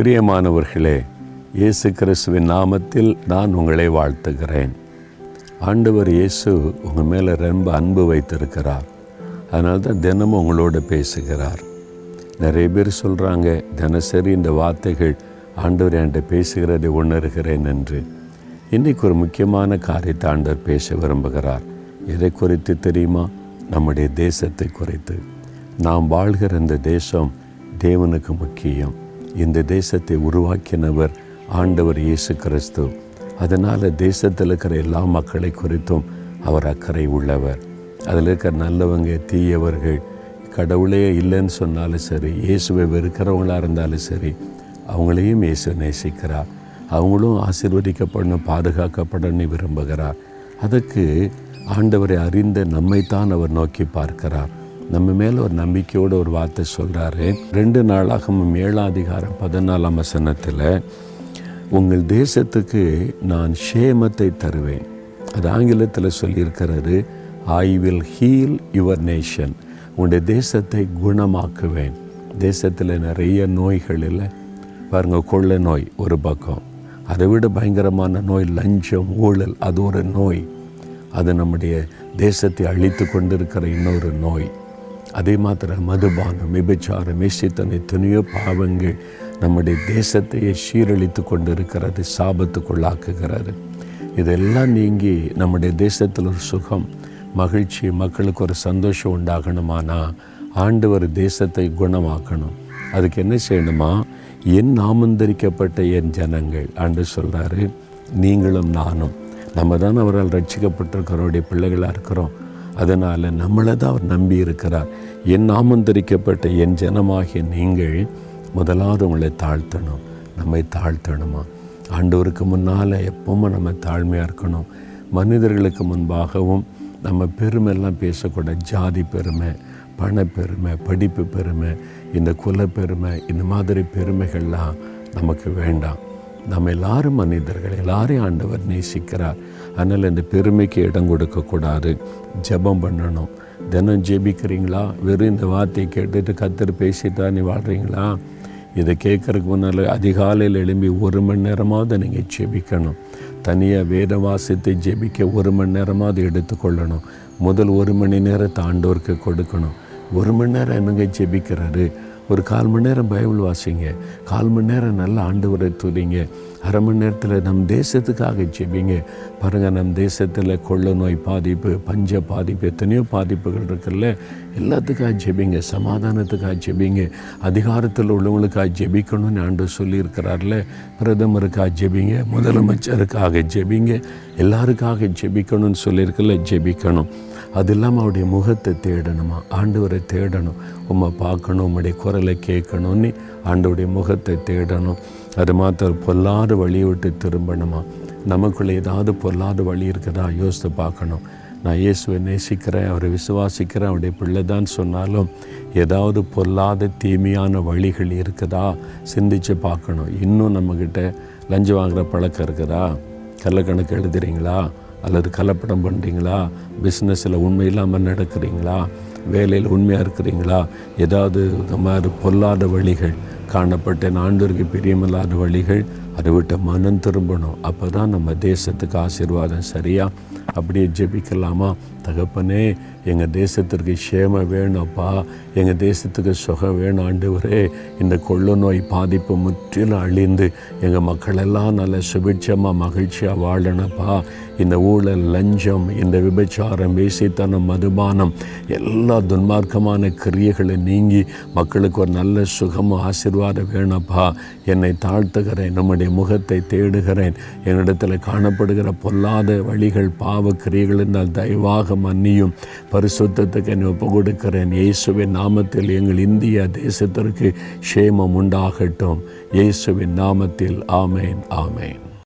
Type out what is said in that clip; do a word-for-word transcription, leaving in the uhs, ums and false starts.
பிரியமானவர்களே, இயேசு கிறிஸ்துவின் நாமத்தில் நான் உங்களை வாழ்த்துகிறேன். ஆண்டவர் இயேசு உங்கள் மேலே ரொம்ப அன்பு வைத்திருக்கிறார். அதனால தான் தினமும் உங்களோட பேசுகிறார். நிறைய பேர் சொல்கிறாங்க, தினசரி இந்த வார்த்தைகள் ஆண்டவர் என்கிட்ட பேசுகிறதை உணர்கிறேன் என்று. இன்றைக்கு ஒரு முக்கியமான காரியத்தை ஆண்டவர் பேச விரும்புகிறார். எதை குறித்து தெரியுமா? நம்முடைய தேசத்தை குறித்து. நாம் வாழ்கிற இந்த தேசம் தேவனுக்கு முக்கியம். இந்த தேசத்தை உருவாக்கினவர் ஆண்டவர் இயேசு கிறிஸ்து. அதனால் தேசத்தில் இருக்கிற எல்லா மக்களை குறித்தும் அவர் அக்கறை உள்ளவர். அதில் இருக்கிற நல்லவங்க, தீயவர்கள், கடவுளே இல்லைன்னு சொன்னாலும் சரி, இயேசுவை வெறுக்கிறவங்களாக இருந்தாலும் சரி, அவங்களையும் இயேசு நேசிக்கிறார். அவங்களும் ஆசீர்வதிக்கப்படணும், பாதுகாக்கப்படணும் விரும்புகிறார். அதற்கு ஆண்டவரை அறிந்த நம்மைத்தான் அவர் நோக்கி பார்க்கிறார். நம்ம மேலே ஒரு நம்பிக்கையோடு ஒரு வார்த்தை சொல்கிறாரு. ரெண்டு நாளாகவும் ஏழாம் அதிகாரம் பதினாலாம் வசனத்தில், உங்கள் தேசத்துக்கு நான் சேமத்தை தருவேன். அது ஆங்கிலத்தில் சொல்லியிருக்கிறாரு, I will heal your nation. உங்களுடைய தேசத்தை குணமாக்குவேன். தேசத்தில் நிறைய நோய்கள் இல்லை பாருங்கள். கொள்ளை நோய் ஒரு பக்கம், அதை விட பயங்கரமான நோய் லஞ்சம், ஊழல், அது ஒரு நோய். அது நம்முடைய தேசத்தை அழித்து கொண்டிருக்கிற இன்னொரு நோய். அதே மாத்திரம் மதுபானம், விபச்சாரம், இஷ்டித்தனை, துணியோ பாவங்கள் நம்முடைய தேசத்தையே சீரழித்து கொண்டு இருக்கிறது, சாபத்துக்குள்ளாக்குகிறது. இதெல்லாம் நீங்கி நம்முடைய தேசத்தில் ஒரு சுகம், மகிழ்ச்சி, மக்களுக்கு ஒரு சந்தோஷம் உண்டாகணுமானா ஆண்டவர் தேசத்தை குணமாக்கணும். அதுக்கு என்ன செய்யணுமா? என் நாமந்தரிக்கப்பட்ட என் ஜனங்கள். ஆண்டு சொல்கிறாரு, நீங்களும் நானும் நம்ம தான் அவரால் ரட்சிக்கப்பட்டிருக்கிறவருடைய பிள்ளைகளாக இருக்கிறோம். அதனால் நம்மளை தான் அவர் நம்பி இருக்கிறார். என் ஆமந்தரிக்கப்பட்ட என் ஜனமாகிய நீங்கள் முதலாவது உங்களை தாழ்த்தணும். நம்மை தாழ்த்தணுமா? ஆண்டவருக்கு முன்னால் எப்பவும் நம்ம தாழ்மையாக இருக்கணும். மனிதர்களுக்கு முன்பாகவும் நம்ம பெருமைலாம் பேசக்கூடாது. ஜாதி பெருமை, பண பெருமை, படிப்பு பெருமை, இந்த குல பெருமை, இந்த மாதிரி பெருமைகள்லாம் நமக்கு வேண்டாம். நம்ம எல்லாரும் மனிதர்கள், எல்லாரையும் ஆண்டவர் நேசிக்கிறார். அதனால் இந்த பெருமைக்கு இடம் கொடுக்கக்கூடாது. ஜெபம் பண்ணணும். தினம் ஜெபிக்கிறீங்களா? வெறும் இந்த வார்த்தையை கேட்டுட்டு கத்தர் பேசிட்டா நீ வாழ்கிறீங்களா? இதை கேட்குறதுக்கு முன்னால் அதிகாலையில் எழும்பி ஒரு மணி நேரமாவது நீங்கள் ஜெபிக்கணும். தனியாக வேத வாசியத்தை ஜெபிக்க ஒரு மணி நேரமாவது எடுத்துக்கொள்ளணும். முதல் ஒரு மணி நேரத்தை ஆண்டோருக்கு கொடுக்கணும். ஒரு மணி நேரம் என்னங்க ஜெபிக்கிறாரு? ஒரு கால் மணி நேரம் பைபிள் வாசிங்க, கால் மணி நேரம் நல்லா ஆண்டவரை துதிங்க, அரை மணி நேரத்தில் நம் தேசத்துக்காக ஜெபிங்க. பாருங்கள், நம் தேசத்தில் கொள்ளை நோய் பாதிப்பு, பஞ்ச பாதிப்பு, எத்தனையோ பாதிப்புகள் இருக்குல்ல. எல்லாத்துக்காக ஜெபிங்க, சமாதானத்துக்காக ஜெபிங்க, அதிகாரத்தில் உள்ளவங்களுக்காக ஜெபிக்கணும்னு ஆண்டவர் சொல்லியிருக்கிறார்ல. பிரதமருக்காக ஜெபிங்க, முதலமைச்சருக்காக ஜெபிங்க, எல்லாருக்காக ஜெபிக்கணும்னு சொல்லியிருக்கல, ஜெபிக்கணும். அது இல்லாமல் அவருடைய முகத்தை தேடணுமா? ஆண்டவரை தேடணும். உம்மை பார்க்கணும், உம்முடைய குரலை கேட்கணும்னு ஆண்டவருடைய முகத்தை தேடணும். அது மாத்திரம் பொல்லாத வழியை விட்டு திரும்பணுமா? நமக்குள்ளே ஏதாவது பொல்லாத வழி இருக்குதா யோசித்து பார்க்கணும். நான் இயேசுவை நேசிக்கிறேன், அவரை விசுவாசிக்கிறேன், அவருடைய பிள்ளை தான் சொன்னாலும் ஏதாவது பொல்லாத தீமையான வழிகள் இருக்குதா சிந்தித்து பார்க்கணும். இன்னும் நம்மக்கிட்ட லஞ்சம் வாங்குகிற பழக்கம் இருக்குதா? கள்ளக்கணக்கு எழுதுறீங்களா? அல்லது கலப்படம் பண்ணுறீங்களா? பிஸ்னஸில் உண்மை இல்லாமல் நடக்கிறீங்களா? வேலையில் உண்மையாக இருக்கிறீங்களா? ஏதாவது இந்த மாதிரி பொல்லாத வழிகள் காணப்பட்ட ஆண்டவருக்கு பிரியமில்லாத வழிகள், அதை விட்டு மனம் திரும்பணும். அப்போ தான் நம்ம தேசத்துக்கு ஆசீர்வாதம். சரியா? அப்படியே ஜெபிக்கலாமா? தகப்பனே, எங்கள் தேசத்திற்கு சேம வேணும்ப்பா, எங்கள் தேசத்துக்கு சுகம் வேணும் ஆண்டவரே. இந்த கொள்ளை நோய் பாதிப்பு முற்றிலும் அழிந்து எங்கள் மக்களெல்லாம் நல்ல சுபிட்சமாக மகிழ்ச்சியாக வாழணும்ப்பா. இந்த ஊழல், லஞ்சம், இந்த விபச்சாரம், வேசித்தனம், மதுபானம், எல்லா துன்மார்க்கமான கிரியைகளை நீங்கி மக்களுக்கு ஒரு நல்ல சுகமும் ஆசீர்வாதம் வேணும்ப்பா. என்னை தாழ்த்துகிறேன், நம்முடைய முகத்தை தேடுகிறேன். என்னிடத்தில் காணப்படுகிற பொல்லாத வழிகள், பாவ கிரியைகள் இருந்தால் தயவாக மன்னியும். பரிசுத்தத்துக்கு என்னை ஒப்பு கொடுக்கிறேன். இயேசுவின் நாமத்தில் எங்கள் இந்திய தேசத்திற்கு சேமம் உண்டாகட்டும். இயேசுவின் நாமத்தில் ஆமேன், ஆமேன்.